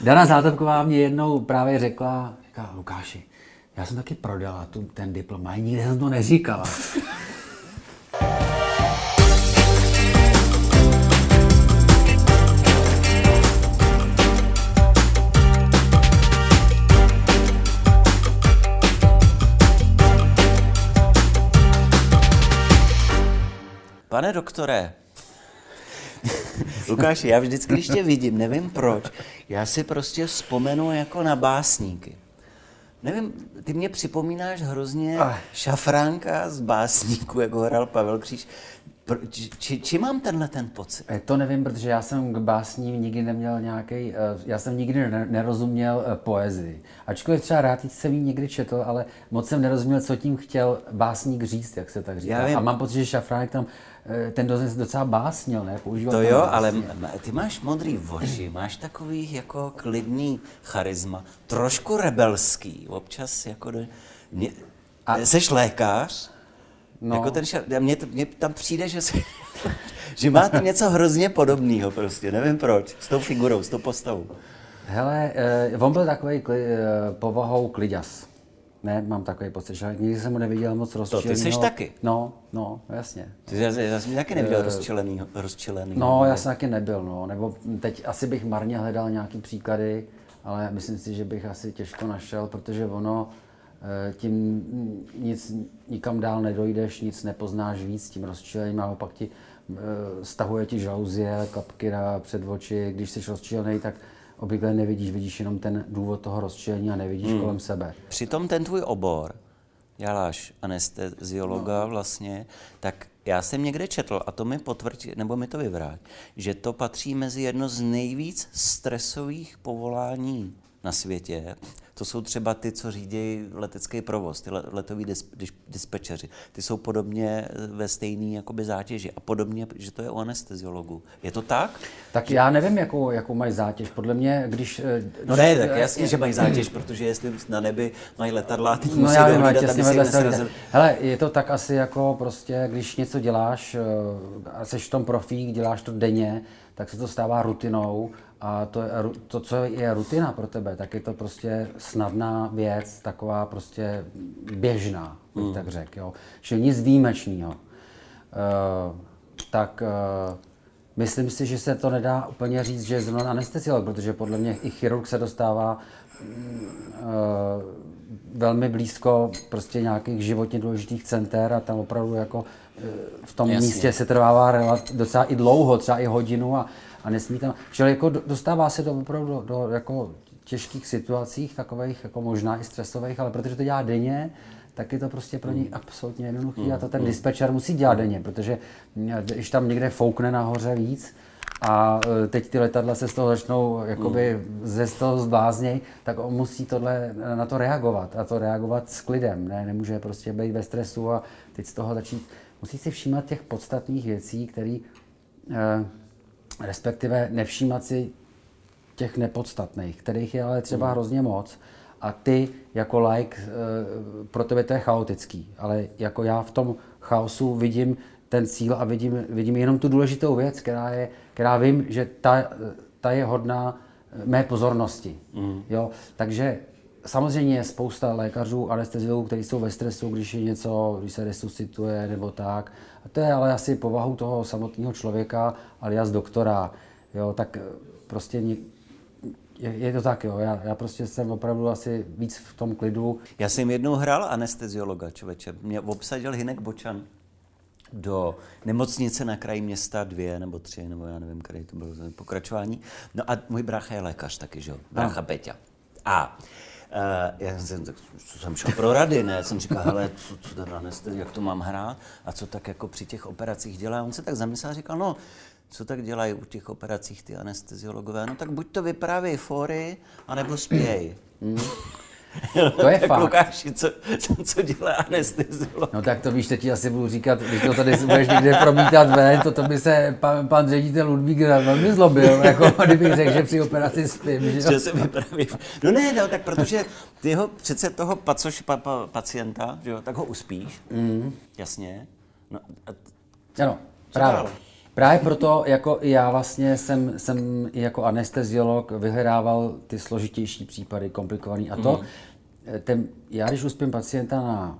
Dana Zátopková mě jednou právě řekla, říká, Lukáši, já jsem taky prodala ten diplom, ale nikde jsem to neříkala. Pane doktore, Lukáši, já vždycky, když tě vidím, nevím proč, já si prostě vzpomenu jako na básníky. Nevím, ty mě připomínáš hrozně Šafránka z Básníku, jak ho hrál Pavel Kříž. Či mám tenhle ten pocit? To nevím, protože já jsem k básním nikdy neměl nějaký. Já jsem nikdy nerozuměl poezii. Ačkoliv třeba rád jsem ji někdy četl, ale moc jsem nerozuměl, co tím chtěl básník říct, jak se tak říká. A mám pocit, že Šafránek tam ten docela básnil, ne? Používal to jo, básně. Ale ty máš modrý oči, máš takový jako klidný charisma, trošku rebelský, občas jako... Jseš lékař? No. Jako ten mně tam přijde, že, že máte něco hrozně podobného prostě, nevím proč, s tou figurou, s tou postavou. Hele, on byl takový povahou kliďas. Ne, mám takový pocit, že nikdy jsem ho neviděl moc rozčilenýho. To ty jsi taky? No, jasně. Já jsem taky neviděl rozčilený. No, já jsem taky nebyl, no. Nebo teď asi bych marně hledal nějaký příklady, ale myslím si, že bych asi těžko našel, protože ono... Tím nic, nikam dál nedojdeš, nic nepoznáš víc tím rozčilením, ale pak ti stahuje ti žaluzie, klapky na před oči. Když jsi rozčilený, tak obvykle nevidíš, vidíš jenom ten důvod toho rozčilení a nevidíš kolem sebe. Přitom ten tvůj obor, děláš anesteziologa vlastně, tak já jsem někde četl, a to mi potvrdí, nebo mi to vyvrátí, že to patří mezi jedno z nejvíc stresových povolání na světě. To jsou třeba ty, co řídí letecký provoz, ty letoví dispečeři. Ty jsou podobně ve stejné jakoby zátěži a podobně, že to je u anesteziologů. Je to tak? Tak já nevím, jakou mají zátěž. Podle mě, když... No ne, tak jasně, že mají zátěž, protože jestli na nebi mají letadla, ty musí dohlídat, aby se jim nesrazili. Hele, je to tak asi jako prostě, když něco děláš, jsi v tom profík, děláš to denně, tak se to stává rutinou. A to, co je rutina pro tebe, tak je to prostě snadná věc, taková prostě běžná, bych tak řekl. Čili nic výjimečného. Myslím si, že se to nedá úplně říct, že je zrovna anesteziolog, protože podle mě i chirurg se dostává velmi blízko prostě nějakých životně důležitých center a tam opravdu jako v tom místě se trvává docela i dlouho, třeba i hodinu a nesmí tam, čili jako dostává se to opravdu do jako těžkých situacích, takových jako možná i stresových, ale protože to dělá denně, tak je to prostě pro něj absolutně jednoduchý a to ten dispečer musí dělat denně, protože když tam někde foukne nahoře víc a teď ty letadla se z toho začnou jakoby z toho zblázněj, tak on musí tohle, na to reagovat a to reagovat s klidem, ne? Nemůže prostě být ve stresu a teď z toho začít. Musí si všímat těch podstatných věcí, které respektive nevšímat si těch nepodstatných, kterých je ale třeba hrozně moc a ty jako laik, pro tebe to je chaotický, ale jako já v tom chaosu vidím ten cíl a vidím jenom tu důležitou věc, která vím, že ta je hodná mé pozornosti. Jo? Takže samozřejmě je spousta lékařů, anesteziologů, kteří jsou ve stresu, když je něco, když se resuscituje nebo tak. A to je ale asi povahou toho samotného člověka, alias doktora. Jo, tak prostě je to tak, jo. Já prostě jsem opravdu asi víc v tom klidu. Já jsem jednou hrál anesteziologa, člověče. Mě obsadil Hynek Bočan do nemocnice na kraji města 2 nebo 3, nebo já nevím, který to bylo pokračování. No a můj brácha je lékař taky, že jo? Brácha Petia. A já jsem šel pro rady, ne? Já jsem říkal, hele, co to anestezie, jak to mám hrát a co tak jako při těch operacích dělá. On se tak zamyslel a říkal, no, co tak dělají u těch operacích ty anesteziologové? No tak buď to vyprávěj fóry, anebo spěj. No, to je fakt. Lukáši, co dělá anesteziolog? No tak to víš, teď asi budu říkat, když to tady budeš někde promítat ven, to by se pan ředitel Ludvík velmi zlobil, jako kdybych řekl, že při operaci spím. Že se vypraví. No ne, no, tak protože ty ho přece toho pacienta, že jo, tak ho uspíš, jasně. No, ano, právě. Právě proto jako já vlastně jsem jako anesteziolog vyhledával ty složitější případy, komplikovaný a to. Já když uspím pacienta na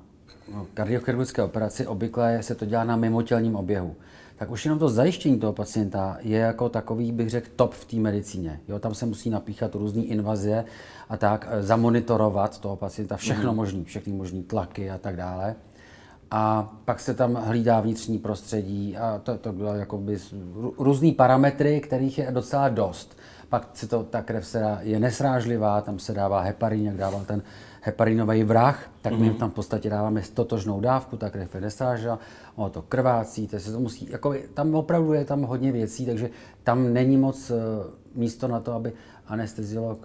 kardiochirurgické operaci, obvykle se to dělá na mimotělním oběhu. Tak už jenom to zajištění toho pacienta je jako takový, bych řekl, top v té medicíně. Jo, tam se musí napíchat různé invazie a tak, zamonitorovat toho pacienta, všechno možné, všechny možné tlaky a tak dále. A pak se tam hlídá vnitřní prostředí a to bylo jakoby různý parametry, kterých je docela dost. Pak se to, ta krev se dá, je nesrážlivá, tam se dává heparin, jak dával ten heparinový vrah, tak my tam v podstatě dáváme totožnou dávku, ta krev je nesrážlivá, ono to krvácí, to se to musí, jako tam opravdu je tam hodně věcí, takže tam není moc místo na to, aby anesteziolog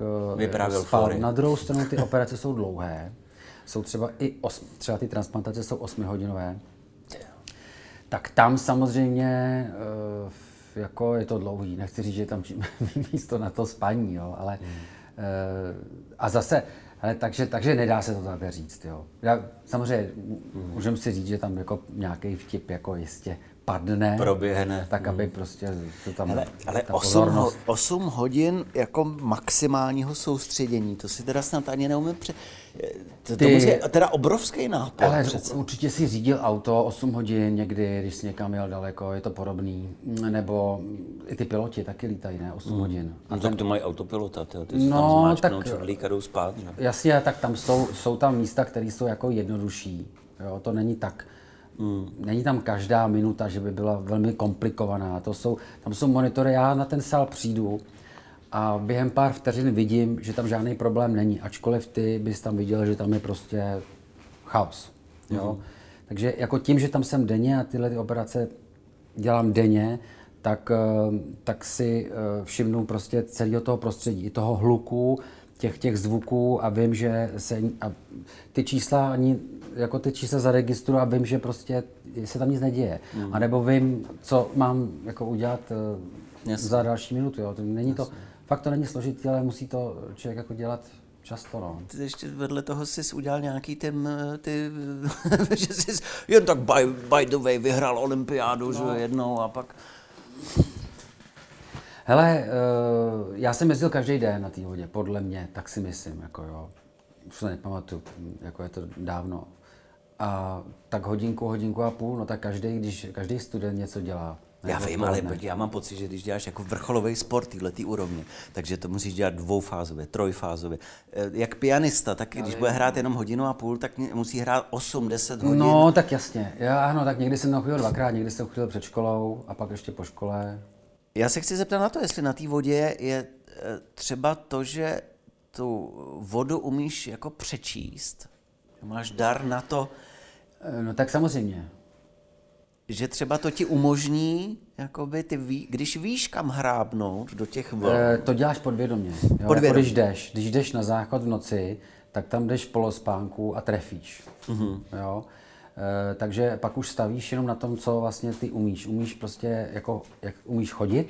spal. Na druhou stranu ty operace jsou dlouhé. Jsou třeba i třeba ty transplantace jsou 8hodinové. Tak tam samozřejmě jako je to dlouhý. Nechci říct, že je tam místo na to spaní, jo, ale a zase, ale takže nedá se to takhle říct, jo. Já, samozřejmě můžeme si říct, že tam jako nějaký vtip jako jistě padne, proběhne, tak aby prostě to tam... Ale 8 hodin jako maximálního soustředění, to si teda snad ani neumím to je teda obrovský nápad. Ale určitě si řídil auto 8 hodin někdy, když jsi někam jel daleko, je to podobný, nebo i ty piloti taky lítají, ne, 8 hodin. A no tak to mají autopilota, ty si tam zmáčknou čudlík a jdou spát, ne? Jasně, tak tam jsou tam místa, které jsou jako jednodušší, jo, to není tak. Není tam každá minuta, že by byla velmi komplikovaná. Tam jsou monitory, já na ten sál přijdu a během pár vteřin vidím, že tam žádný problém není, ačkoliv ty bys tam viděl, že tam je prostě chaos. Jo? Takže jako tím, že tam jsem denně a tyhle operace dělám denně, tak si všimnu prostě celého toho prostředí, i toho hluku, těch zvuků a vím, že se a ty čísla ani jako ty čísla zaregistruju a vím, že prostě se tam nic neděje. A nebo vím, co mám jako udělat za další minutu, jo. Fakt to není složitý, ale musí to člověk jako dělat často, no. Ty ještě vedle toho jsi udělal nějaký že jsi jen tak by the way vyhrál olympiádu, no. Že jednou a pak... Hele, já jsem jezdil každý den na té vodě, podle mě, tak si myslím, jako jo. Už se nepamatuju, jako je to dávno. A tak hodinku a půl, no tak každý student něco dělá. Já vím, ale já mám pocit, že když děláš jako vrcholový sport této úrovně, takže to musíš dělat dvoufázově, trojfázově. Jak pianista, tak když bude hrát jenom hodinu a půl, tak musí hrát 8-10 hodin. No, tak jasně. Ano, tak někdy jsem tam chodil dvakrát, někdy jsem chodil před školou a pak ještě po škole. Já se chci zeptat na to, jestli na té vodě je třeba to, že tu vodu umíš jako přečíst. Máš dar na to. No tak samozřejmě. Že třeba to ti umožní, jakoby když víš, kam hrábnout do těch vln. To děláš podvědomě. Jo? Podvědomě. Jako když jdeš na záchod v noci, tak tam jdeš polospánku a trefíš. Jo? Takže pak už stavíš jenom na tom, co vlastně ty umíš. Umíš prostě, jako jak umíš chodit,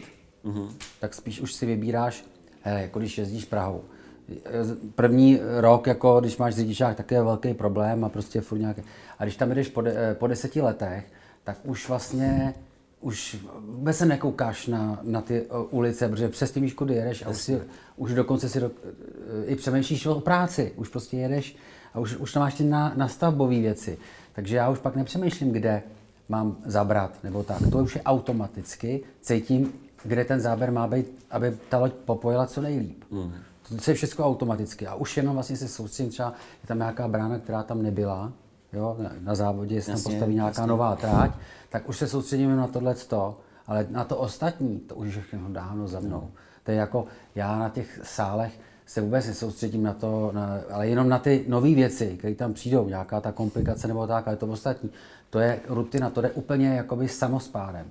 tak spíš už si vybíráš, jako když jezdíš Prahou. První rok, jako když máš řidičák, tak je velký problém a prostě furt nějaké. A když tam jdeš po 10 letech, tak už vlastně, už vůbec se nekoukáš na ty ulice, protože přesně víš, kudy jedeš a už dokonce si i přemýšlíš o práci. Už prostě jedeš a už tam máš ty nastavbové věci. Takže já už pak nepřemýšlím, kde mám zabrat nebo tak. To už je automaticky, cítím, kde ten záběr má být, aby ta loď popojila co nejlíp. To je všechno automaticky a už jenom vlastně se soustředím, třeba je tam nějaká brána, která tam nebyla, jo, na závodě, jestli tam postaví nějaká nová tráť, tak už se soustředím na tohleto, ale na to ostatní, to už je všechno dávno za mnou. To je jako, já na těch sálech se vůbec nesoustředím na to, ale jenom na ty nové věci, které tam přijdou, nějaká ta komplikace nebo tak, ale to ostatní, to je rutina, to jde úplně jakoby samospádem.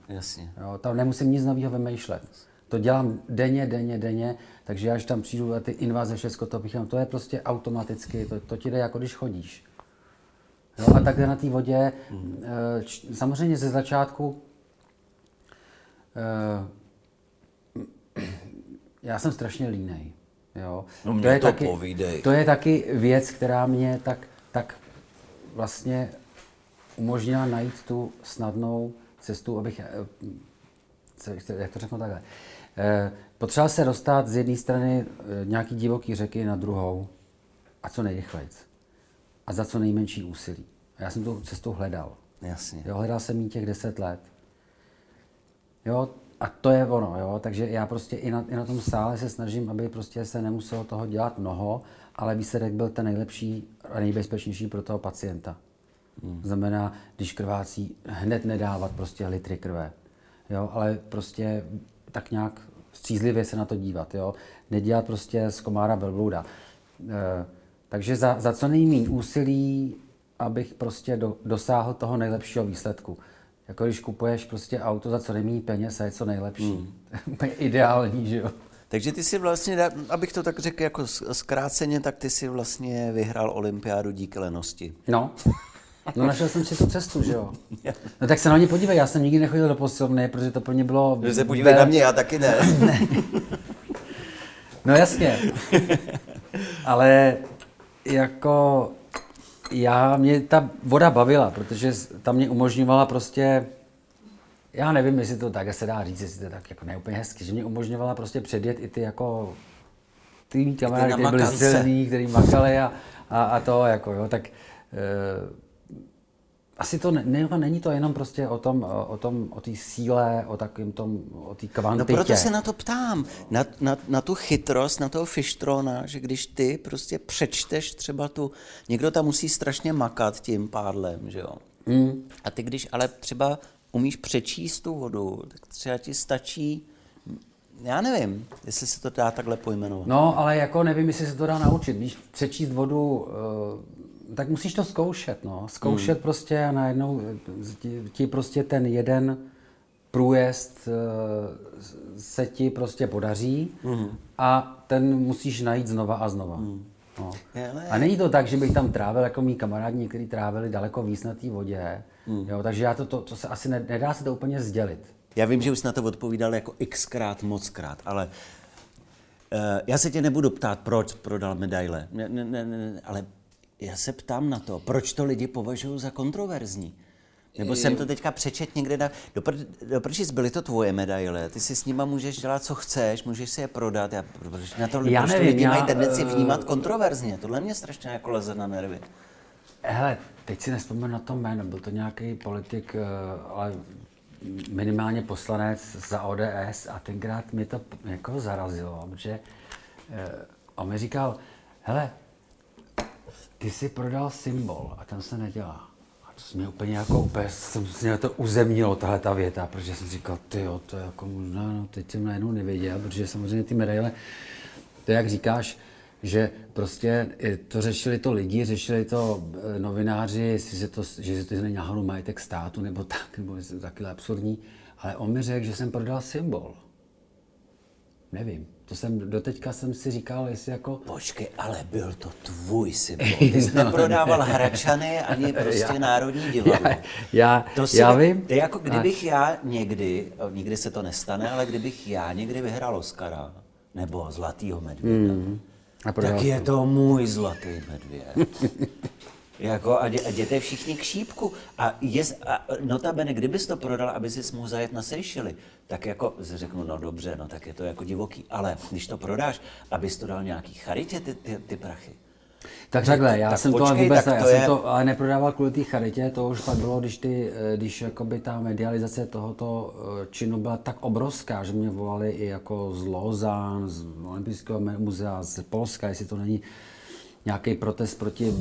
Jo, tam nemusím nic nového vymýšlet. To dělám denně, takže já, když tam přijdu a ty invaze, všechno to píchám, to je prostě automaticky, to ti jde jako když chodíš. Jo, a takhle na té vodě, samozřejmě ze začátku, já jsem strašně línej. Jo. No mě to povídej. To je taky věc, která mě tak vlastně umožnila najít tu snadnou cestu, abych jak to řeknu takhle, potřeba se dostat z jedné strany nějaký divoký řeky na druhou a co nejrychlejc a za co nejmenší úsilí. A já jsem tu cestu hledal. Jasně. Jo, hledal jsem ji těch 10 let. Jo, a to je ono, jo, takže já prostě i na tom sále se snažím, aby prostě se nemuselo toho dělat mnoho, ale výsledek byl ten nejlepší a nejbezpečnější pro toho pacienta. Znamená, když krvácí, hned nedávat prostě litry krve, jo, ale prostě tak nějak střízlivě se na to dívat, jo, nedělat prostě z komára velblouda. Takže za co nejméně úsilí, abych prostě dosáhl toho nejlepšího výsledku. Jako když kupuješ prostě auto za co nejméně peněz a je co nejlepší. To je ideální, že jo. Takže ty si vlastně, abych to tak řekl jako zkráceně, tak ty si vlastně vyhrál olympiádu díky lenosti. No, našel jsem si tu cestu, že jo. No tak se na mě podívej, já jsem nikdy nechodil do posilovny, protože to pro mě bylo... Když se podívej na mě, já taky ne. Ne. No jasně. Ale jako... Mě ta voda bavila, protože ta mě umožňovala prostě, já nevím, jestli to tak se dá říct, jestli to je tak jako neúplně hezky, že mě umožňovala prostě předjet i ty jako ty kamarády, kteří byli silní, kteří makali a to jako jo, tak asi to není to jenom prostě o té síle, o takovém tom, o té kvantitě. No proto se na to ptám, na tu chytrost, na toho fištrona, že když ty prostě přečteš třeba někdo tam musí strašně makat tím pádlem, že jo. A ty když ale třeba umíš přečíst tu vodu, tak třeba ti stačí, já nevím, jestli se to dá takhle pojmenovat. No, ale jako nevím, jestli se to dá naučit, víš, přečíst vodu, tak musíš to zkoušet, no. Zkoušet prostě a najednou ti prostě ten jeden průjezd se ti prostě podaří a ten musíš najít znova a znova. No. A není to tak, že bych tam trávil jako mý kamarádi, někteří trávili daleko víc na té vodě, jo, takže já to se asi nedá se to úplně sdělit. Já vím, že už na to odpovídal jako xkrát, mockrát, ale já se tě nebudu ptát, proč prodal medaile, ne, ale já se ptám na to, proč to lidi považují za kontroverzní. Nebo jsem to teďka přečet někde na... Doprčíc, byly to tvoje medaile, ty si s nima můžeš dělat, co chceš, můžeš si je prodat. Lidi mají tendenci vnímat kontroverzně. Tohle mě strašně jako leze na nervy. Hele, teď si nespomenu na to jméno. Byl to nějaký politik, ale minimálně poslanec za ODS a tenkrát mě to jako zarazilo, protože on mi říkal, hele, ty jsi prodal symbol a ten se nedělá. A to se mě úplně jako to uzemnilo, tahle ta věta, protože jsem říkal, tyjo, to je jako možná, no teď jsem najednou nevěděl, protože samozřejmě ty medaile, to jak říkáš, že prostě to řešili to lidi, řešili to novináři, že to je náhodou majetek státu nebo tak, nebo je to taky absurdní, ale on mi řekl, že jsem prodal symbol. Nevím. Doteďka jsem si říkal, jestli jako... Počkej, ale byl to tvůj symbol. Ty jsi neprodával hračany ani prostě Národní divadlo. Já vím. To je jako kdybych já nikdy se to nestane, ale kdybych já někdy vyhrál Oscara nebo Zlatýho medvěda, tak je to můj Zlatý medvěd. Jako a jděte všichni k šípku. A notabene, kdybys to prodal, aby si mohl zajet na Seychely, tak jako řeknu, no dobře, no tak je to jako divoký, ale když to prodáš, abys to dal nějaký charitě, ty prachy. Tak takhle, já jsem to vůbec ale neprodával kvůli té charitě, to už pak bylo, když ta medializace tohoto činu byla tak obrovská, že mě volali i jako z Lausanne, z Olympijského muzea, z Polska, jestli to není nějaký protest proti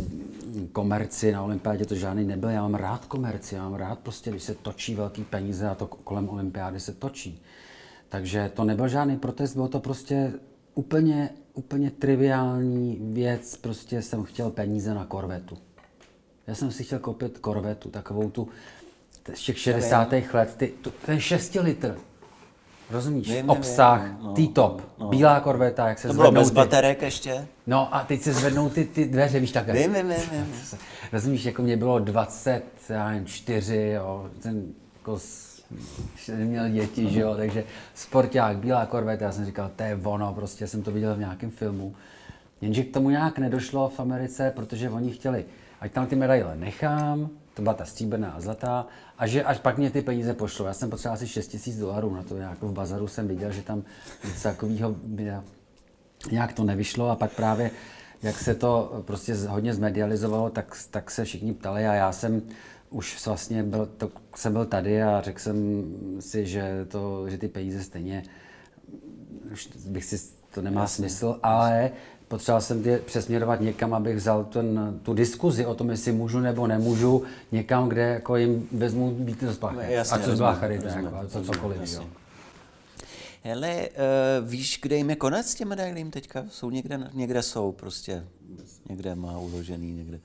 komerci na olympiádě, to žádný nebyl. Já mám rád komerci, já mám rád prostě, když se točí velký peníze a to kolem olympiády se točí. Takže to nebyl žádný protest, bylo to prostě úplně triviální věc, prostě jsem chtěl peníze na korvetu. Já jsem si chtěl koupit korvetu, takovou tu z těch 60. let, ten 6 litr. Rozumíš? Obsah, T-top, bílá korveta, jak se zvednou... To bylo bez baterek ještě? No a teď se zvednou ty dveře, víš takhle. Vím. Rozumíš, jako mě bylo 24, jo, jsem jako neměl děti, že jo, takže sporták, bílá korveta, já jsem říkal, to je ono, prostě jsem to viděl v nějakém filmu. Jenže k tomu nějak nedošlo v Americe, protože oni chtěli, ať tam ty medaile nechám, to byla ta stříbrná a zlatá, a že až pak mě ty peníze pošlo. Já jsem potřeboval asi $6,000 na to, jako v bazaru jsem viděl, že tam něco takového nějak to nevyšlo, a pak právě jak se to prostě hodně zmedializovalo, tak se všichni ptali, a já jsem už vlastně byl tady a řekl jsem si, že ty peníze stejně, už bych si, to nemá smysl, ale potřeboval jsem je přesměrovat někam, abych vzal tu diskuzi o tom, jestli můžu nebo nemůžu, někam, kde jako jim vezmu více spáchy. A co byla charita, co cokoliv. Hele, víš, kde jim je konec s těm medailím teďka? Jsou někde jsou prostě, někde má uložený, někde.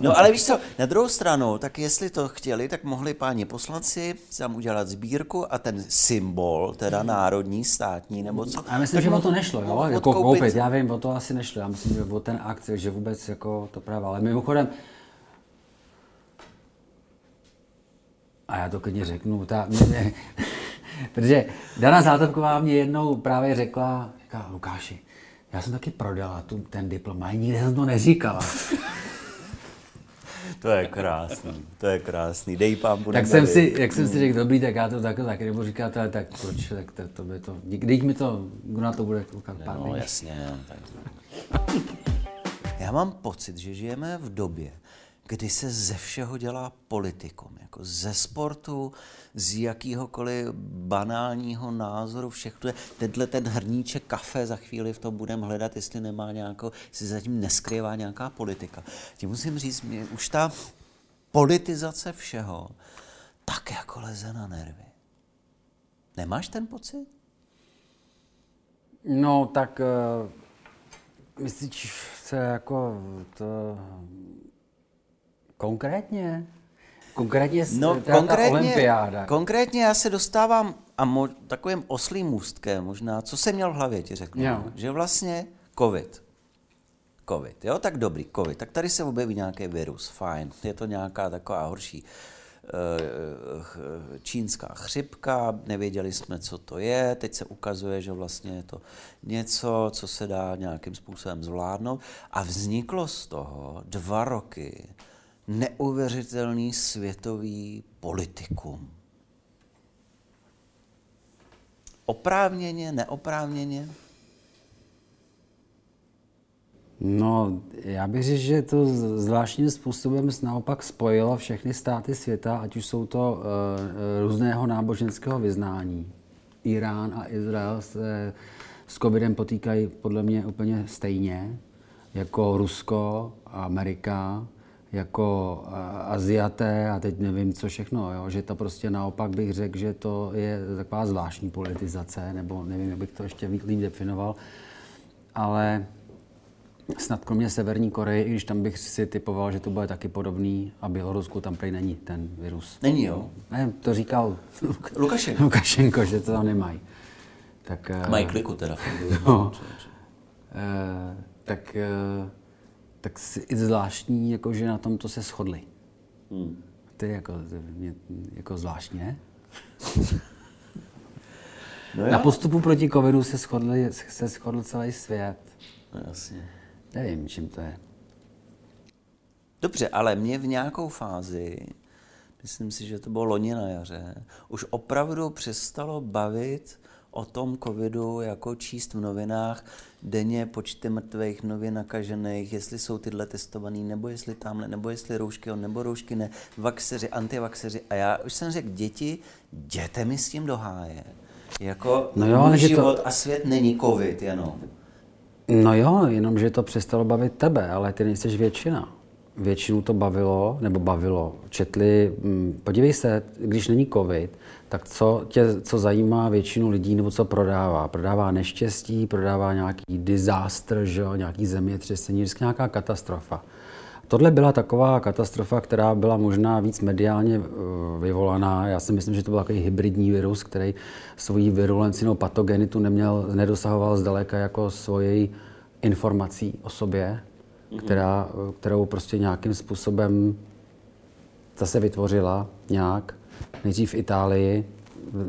No ale víš co, na druhou stranu, tak jestli to chtěli, tak mohli páni poslanci tam udělat sbírku a ten symbol, teda národní, státní nebo co. Já myslím, že o to nešlo, jo? Jako koupit, já vím, o to asi nešlo, já myslím, že o ten akt, že vůbec jako to právě, ale mimochodem, a já to klidně řeknu, protože Dana Zátopková mě jednou právě řekla, říká, Lukáši, já jsem taky prodala ten diplom, a nikde jsem to neříkala. To je krásný, dej pampu. Jak jsem si řekl, dobrý, tak já to taky, nebo říkáte, tak proč, tak to by to, dej mi to, kdo na to bude koukat, pár dní. No jasně, tak. Já mám pocit, že žijeme v době, kdy se ze všeho dělá politikum, jako ze sportu, z jakýhokoliv banálního názoru, všechno. Tenhle ten hrníček kafe za chvíli v tom budeme hledat, jestli nemá nějakou, jestli zatím neskrývá nějaká politika. Ti musím říct, mě už ta politizace všeho tak jako leze na nervy. Nemáš ten pocit? No tak, myslíš se jako to... Konkrétně olympiáda. Konkrétně já se dostávám takovým oslým můstkem možná, co jsem měl v hlavě, ti řeknu, že vlastně covid, jo, tak dobrý, covid, tak tady se objeví nějaký virus, fajn, je to nějaká taková horší čínská chřipka, nevěděli jsme, co to je, teď se ukazuje, že vlastně je to něco, co se dá nějakým způsobem zvládnout, a vzniklo z toho 2 roky neuvěřitelný světový politikum. Oprávněně, neoprávněně? No, já bych řekl, že to zvláštním způsobem naopak spojilo všechny státy světa, ať už jsou to různého náboženského vyznání. Irán a Izrael se s covidem potýkají podle mě úplně stejně, jako Rusko a Amerika, jako Aziaté a teď nevím, co všechno, jo? Že to prostě naopak bych řekl, že to je taková zvláštní politizace, nebo nevím, jak bych to ještě líp definoval, ale snad kromě Severní Koreje, i když tam bych si typoval, že to bude taky podobný, a Bělorusku tam prý není ten virus. Není, jo? Ne, to říkal Lukašenko, že to tam nemají. Tak, mají kliku teda. No, tak i zvláštní, jako, že na tom to se shodli. To je jako zvláštně. No na postupu proti covidu se shodl celý svět. No jasně. Nevím, čím to je. Dobře, ale mě v nějakou fázi, myslím si, že to bylo loni na jaře, už opravdu přestalo bavit o tom covidu, jako číst v novinách denně počty mrtvých, nově nakažených, jestli jsou tyhle testovaný, nebo jestli tamhle, nebo jestli roušky, nebo roušky ne, vaxeři, antivaxeři. A já už jsem řekl, děti, jděte mi s tím do háje. Jako no jo, život to... a svět není covid jenom. No jo, jenom, že to přestalo bavit tebe, ale ty nejseš většina. Většinu to bavilo, četli, podívej se, když není covid, tak co zajímá většinu lidí, nebo co prodává? Prodává neštěstí, prodává nějaký disaster, že jo, nějaký zemětřesení, vždycky nějaká katastrofa. Tohle byla taková katastrofa, která byla možná víc mediálně vyvolaná. Já si myslím, že to byl takový hybridní virus, který svoji virulenci nebo patogenitu nedosahoval zdaleka jako svojej informací o sobě, kterou prostě nějakým způsobem zase vytvořila nějak. Nejdřív v Itálii,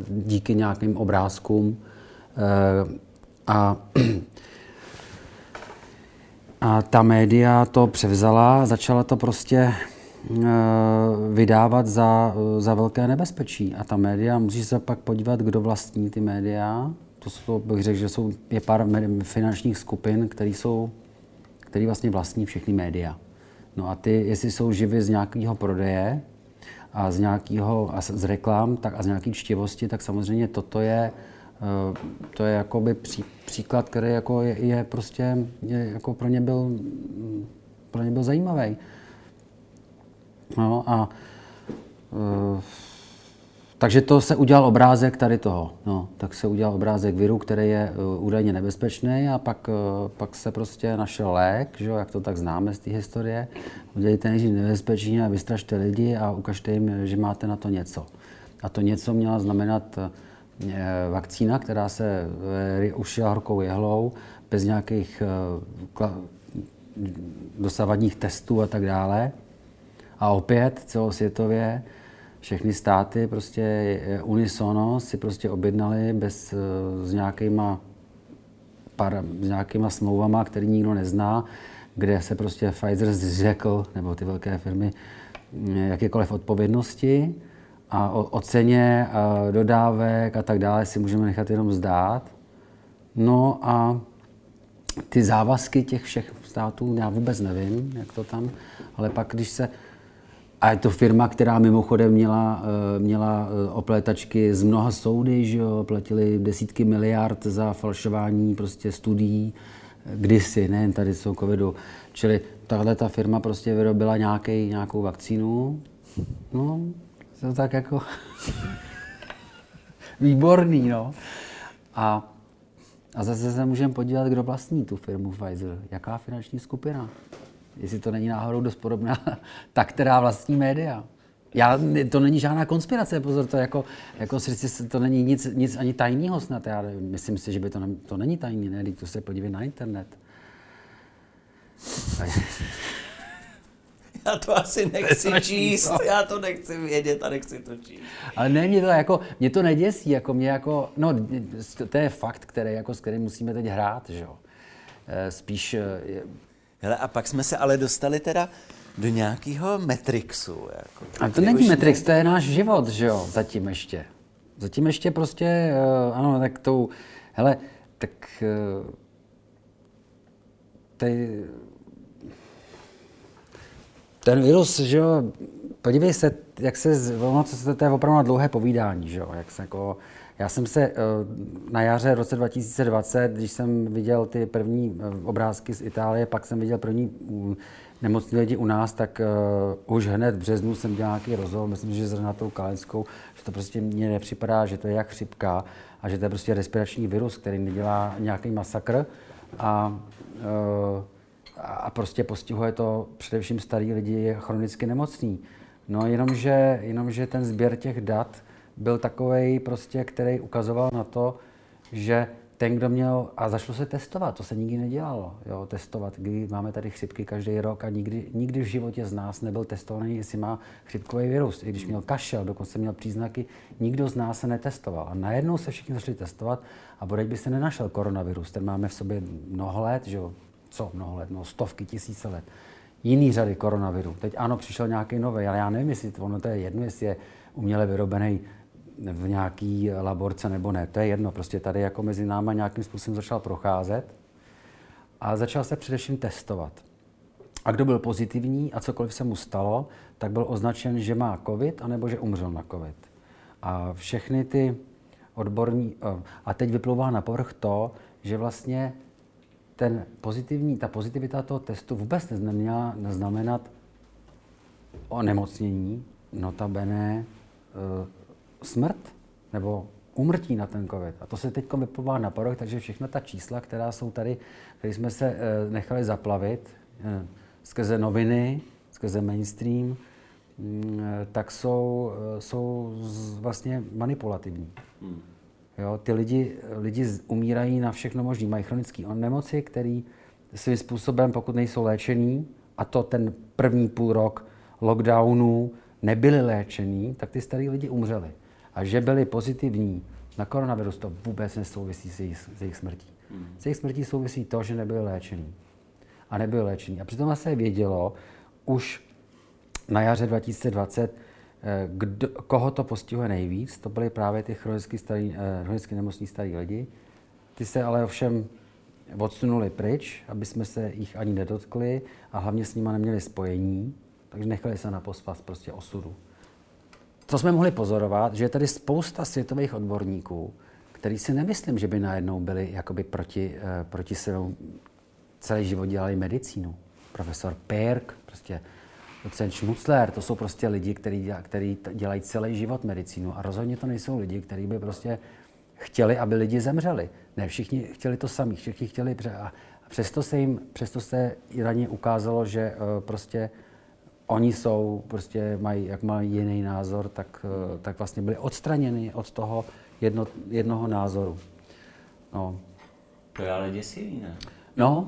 díky nějakým obrázkům. A ta média to převzala, začala to prostě vydávat za velké nebezpečí. A ta média, musíš se pak podívat, kdo vlastní ty média. To jsou, bych řekl, že je pár finančních skupin, které vlastně vlastní všechny média. No a ty, jestli jsou živy z nějakého prodeje a z reklam a z nějaké čtivosti, tak samozřejmě toto je, to je jakoby příklad, který jako je pro ně byl zajímavý. No a takže to se udělal obrázek tady toho. No, tak se udělal obrázek viru, který je údajně nebezpečný, a pak se prostě našel lék, že, jak to tak známe z té historie. Udělejte nejdřív nebezpečný a vystrašte lidi a ukažte jim, že máte na to něco. A to něco měla znamenat vakcína, která se ušila horkou jehlou, bez nějakých dosavadních testů a tak dále. A opět celosvětově všechny státy prostě unisono si prostě objednali s nějakýma smlouvama, který nikdo nezná, kde se prostě Pfizer zřekl, nebo ty velké firmy, jakékoliv odpovědnosti, a o ceně a dodávek a tak dále si můžeme nechat jenom zdát. No a ty závazky těch všech států, já vůbec nevím, jak to tam, ale pak, když se... A je to firma, která mimochodem měla oplétačky z mnoha soudy, že jo, platili desítky miliard za falšování prostě studií kdysi, nejen tady z covidu. Čili tahle ta firma prostě vyrobila nějakou vakcínu. No, to tak jako výborný, no. A zase se můžeme podívat, kdo vlastní tu firmu Pfizer, jaká finanční skupina. Jestli to není náhodou dost podobná, ta, která vlastní média. To není žádná konspirace, pozor, to jako to není nic ani tajného snad. Já myslím si, že by to není tajný, ne? Když to se podívej na internet. Já to asi nechci číst, já to nechci vědět a nechci to číst. Ale ne, mě to neděsí, no, to je fakt, s kterým musíme teď hrát, že jo. Spíš... Hele, a pak jsme se ale dostali teda do nějakého Matrixu. A to není Matrix, to je náš život, že jo, zatím ještě. Zatím ještě prostě, ano, tak tou, hele, tak ten virus, že jo, podívej se, jak se, to je opravdu na dlouhé povídání, že jo, jak se jako... Já jsem se na jaře v roce 2020, když jsem viděl ty první obrázky z Itálie, pak jsem viděl první nemocní lidi u nás, tak už hned v březnu jsem dělal nějaký rozhovor, myslím, že s Renatou Kalenskou, že to prostě mně nepřipadá, že to je jak chřipka a že to je prostě respirační virus, který nedělá nějaký masakr a prostě postihuje to především starý lidi, chronicky nemocný. No jenomže ten sběr těch dat byl takovej prostě, který ukazoval na to, že ten, kdo měl... A zašlo se testovat, to se nikdy nedělalo, jo, testovat. Máme tady chřipky každý rok a nikdy v životě z nás nebyl testovaný, jestli má chřipkový virus. I když měl kašel, dokonce měl příznaky, nikdo z nás se netestoval. A najednou se všichni začali testovat a bodej by se nenašel koronavirus. Ten máme v sobě mnoho let, že jo? Co mnoho let? No, stovky, tisíce let. Jiný řady koronavirů. Teď ano, přišel nějaký nový, ale já nevím, jestli ono to je jedno, jestli je uměle vyrobený v nějaký laborce nebo ne, to je jedno. Prostě tady jako mezi náma nějakým způsobem začal procházet a začal se především testovat. A kdo byl pozitivní a cokoliv se mu stalo, tak byl označen, že má covid, anebo že umřel na covid. A všechny ty odborní... A teď vyplouvá na povrch to, že vlastně ta pozitivita toho testu vůbec neměla znamenat onemocnění, notabene smrt nebo úmrtí na ten covid. A to se teď vyplouvá na povrch, takže všechna ta čísla, která jsou tady, které jsme se nechali zaplavit skrze noviny, skrze mainstream, tak jsou vlastně manipulativní. Jo, ty lidi umírají na všechno možné, mají chronické nemoci, které svým způsobem, pokud nejsou léčený, a to ten první půl rok lockdownu, nebyli léčení, tak ty starý lidi umřeli. A že byli pozitivní na koronavirus, to vůbec nesouvisí s jejich smrtí. S jejich smrtí souvisí to, že nebyli léčení. A přitom se vědělo už na jaře 2020, koho to postihuje nejvíc, to byly právě ty chronicky nemocní starý lidi. Ty se ale ovšem odsunuli pryč, aby jsme se jich ani nedotkli a hlavně s nimi neměli spojení, takže nechali se napospas prostě osudu. Co jsme mohli pozorovat, že je tady spousta světových odborníků, který si nemyslím, že by najednou byli jakoby proti silou, celý život dělali medicínu. Profesor Pirk, prostě docent Šmucler, to jsou prostě lidi, kteří dělají celý život medicínu a rozhodně to nejsou lidi, kteří by prostě chtěli, aby lidi zemřeli. Ne, všichni chtěli to samý, všichni chtěli a přesto se raně ukázalo, že prostě oni jsou, prostě mají, jak mají jiný názor, tak vlastně byli odstraněni od toho jednoho názoru. No. To je ale děsivý, ne? No.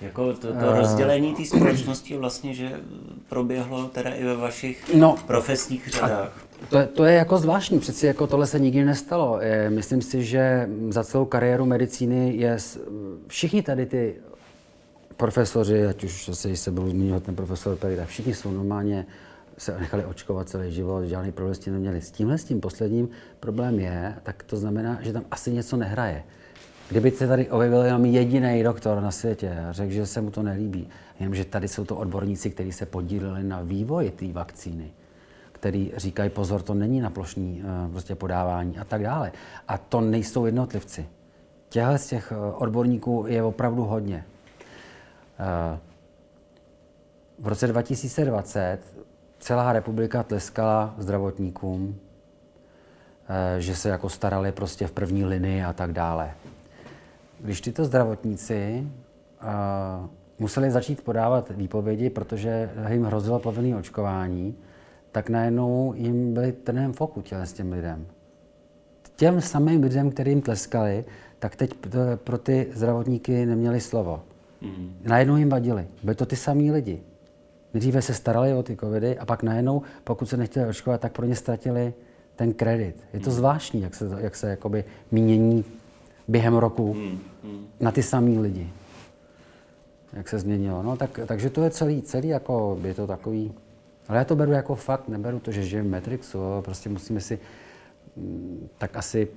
Jako to rozdělení té společnosti vlastně, že proběhlo teda i ve vašich profesních řadách. To je jako zvláštní, přeci jako tohle se nikdy nestalo. Myslím si, že za celou kariéru medicíny všichni tady ty profesoři, ať už se budu zmínit ten profesor Perida, všichni jsou normálně, se nechali očkovat celý život, žádný problém s tím neměli. S tím posledním problém je, tak to znamená, že tam asi něco nehraje. Kdyby se tady objevil jenom jediný doktor na světě a řekl, že se mu to nelíbí, jenomže tady jsou to odborníci, kteří se podíleli na vývoji té vakcíny, který říkají pozor, to není na plošní prostě podávání a tak dále. A to nejsou jednotlivci. Těhle z těch odborníků je opravdu hodně. V roce 2020 celá republika tleskala zdravotníkům, že se jako starali prostě v první linii a tak dále. Když tyto zdravotníci museli začít podávat výpovědi, protože jim hrozilo povinné očkování, tak najednou jim byli trnem v oku s těm lidem. Těm samým lidem, kterým tleskali, tak teď pro ty zdravotníky neměli slovo. Najednou jim vadili. Byli to ty samý lidi. Dříve se starali o ty covidy a pak najednou, pokud se nechtěli očkovat, tak pro ně ztratili ten kredit. Je to zvláštní, jak se jakoby mínění během roku na ty samý lidi. Jak se změnilo. No, takže to je celý jako, je to takový. Ale já to beru jako fakt, neberu to, že žijeme v Matrixu, prostě musíme si tak asi.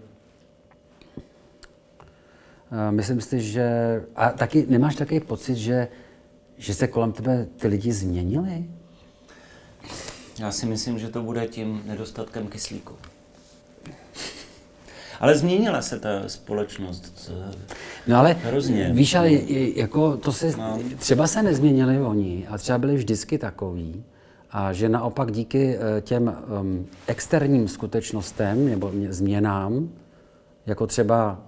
Myslím si, že. A taky nemáš takový pocit, že se kolem tebe ty lidi změnili? Já si myslím, že to bude tím nedostatkem kyslíku. Ale změnila se ta společnost. No ale hrozně. Víš, ale jako to se, třeba se nezměnili oni a třeba byli vždycky takoví. A že naopak díky těm externím skutečnostem nebo změnám, jako třeba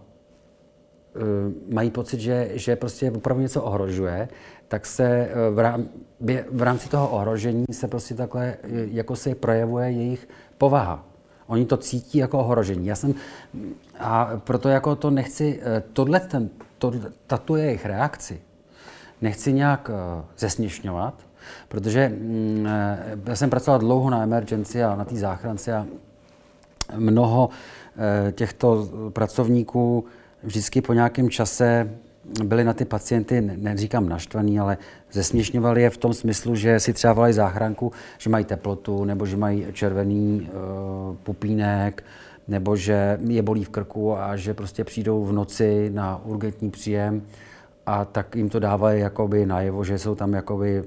mají pocit, že prostě opravdu něco ohrožuje, tak se v rámci toho ohrožení se prostě takhle, jako se projevuje jejich povaha. Oni to cítí jako ohrožení. A proto jako to nechci, tato jejich reakci, nechci nějak zesměšňovat, protože já jsem pracoval dlouho na emergenci a na té záchrance a mnoho těchto pracovníků vždycky po nějakém čase byli na ty pacienty, neříkám naštvaný, ale zesměšňovali je v tom smyslu, že si třeba volají záchranku, že mají teplotu, nebo že mají červený pupínek, nebo že je bolí v krku a že prostě přijdou v noci na urgentní příjem a tak jim to dávají jakoby najevo, že jsou tam jakoby,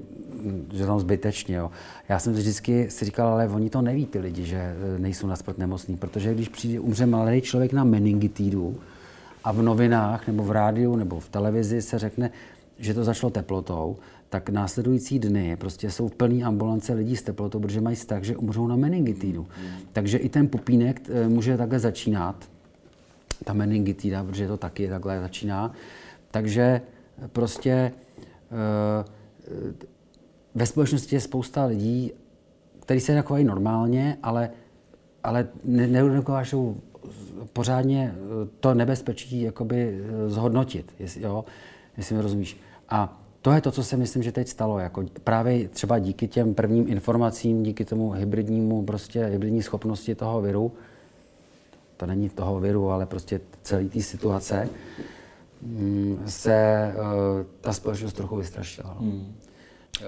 že tam zbytečně. Jo. Já jsem vždycky si říkal, ale oni to neví ty lidi, že nejsou nasprot nemocní, protože když umře malý člověk na meningitidu, a v novinách, nebo v rádiu, nebo v televizi se řekne, že to začalo teplotou, tak následující dny prostě jsou plný ambulance lidí s teplotou, protože mají strach, že umřou na meningitidu. Takže i ten pupínek může takhle začínat, ta meningitida, protože to taky takhle začíná. Takže prostě ve společnosti je spousta lidí, kteří se takovají normálně, ale nedokážou pořádně to nebezpečí jakoby zhodnotit, jestli mi rozumíš. A to je to, co si myslím, že teď stalo. Jako právě třeba díky těm prvním informacím, díky tomu hybridní schopnosti toho viru, to není toho viru, ale prostě celý té situace, se ta společnost trochu vystrašila.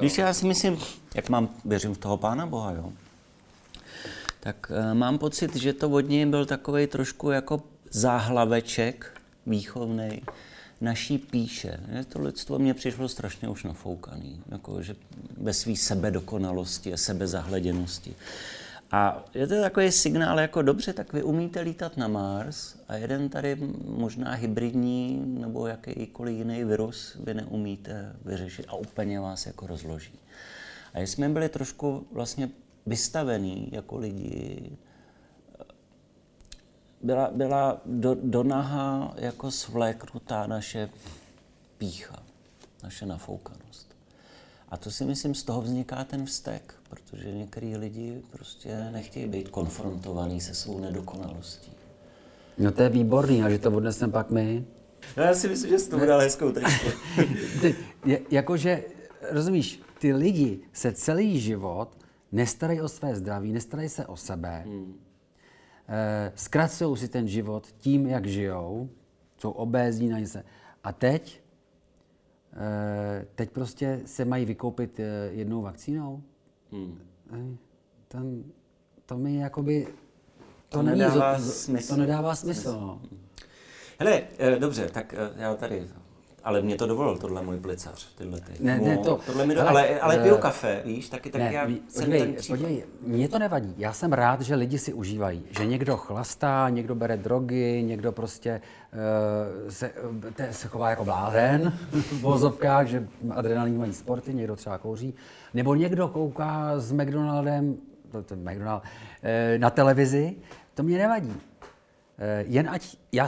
Víš, já si myslím, jak mám, věřím v toho Pána Boha, jo, tak mám pocit, že to od něj byl takovej trošku jako záhlaveček výchovnej naší píše. To lidstvo mě přišlo strašně už nafoukaný, jako, že ve svý sebedokonalosti a sebezahleděnosti. A je to takový signál, jako dobře, tak vy umíte lítat na Mars a jeden tady možná hybridní nebo jakýkoliv jiný virus vy neumíte vyřešit a úplně vás jako rozloží. A jestli jsme byli trošku vlastně vystavený jako lidi, byla do naha jako svléknutá naše pýcha, naše nafoukanost. A to si myslím, z toho vzniká ten vztek, protože některý lidi prostě nechtějí být konfrontovaní se svou nedokonalostí. No to je výborný, a že to odneseme pak my. No já si myslím, že jsi to udal hezkou tečku. Jakože, rozumíš, ty lidi se celý život nestarají o své zdraví, nestarají se o sebe, zkracují si ten život tím, jak žijou, jsou obézní na něco. A teď prostě se mají vykoupit jednou vakcínou. To mi jakoby... To nedává smysl. Hele, dobře, tak já tady... Ale mě to dovolil, tohle můj plicař, tyhle ty. Ne, to... Tohle mi dovolil, ale piju kafe, víš, taky tak ne, já jsem ten příklad. Mně to nevadí, já jsem rád, že lidi si užívají, že někdo chlastá, někdo bere drogy, někdo prostě se chová jako blázen v vozovkách, že adrenalin mají sporty, někdo třeba kouří, nebo někdo kouká s McDonaldem, na televizi, to mě nevadí. Jen ať, já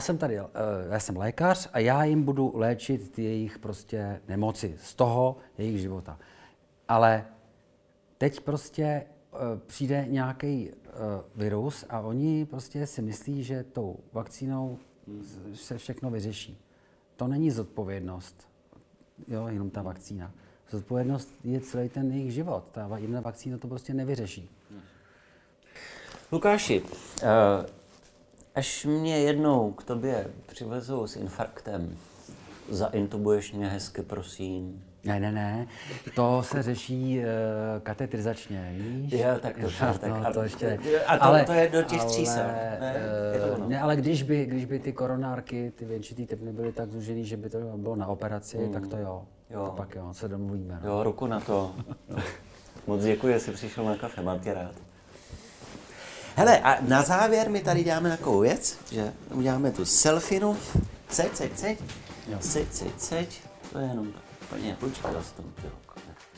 jsem lékař a já jim budu léčit ty jejich prostě nemoci z toho jejich života. Ale teď prostě přijde nějaký virus a oni prostě si myslí, že tou vakcínou se všechno vyřeší. To není zodpovědnost, jo, jenom ta vakcína. Zodpovědnost je celý ten jejich život, ta jedna vakcína to prostě nevyřeší. Lukáši, až mě jednou k tobě přivezou s infarktem, zaintubuješ mě hezky, prosím. Ne, to se řeší katetrizačně, víš? Jo, tak to ještě. A to je do těch 300. Ne, ale když by ty koronárky, ty většitý typ nebyly tak zužený, že by to bylo na operaci, tak to jo. To pak jo, se domluvíme. No. Jo, ruku na to. Moc děkuji, že jsi přišel na kafe, mám tě rád. Hele, a na závěr my tady děláme takovou věc, že uděláme tu selfinu. Seď. To je jenom tak. Počkej, já jsem to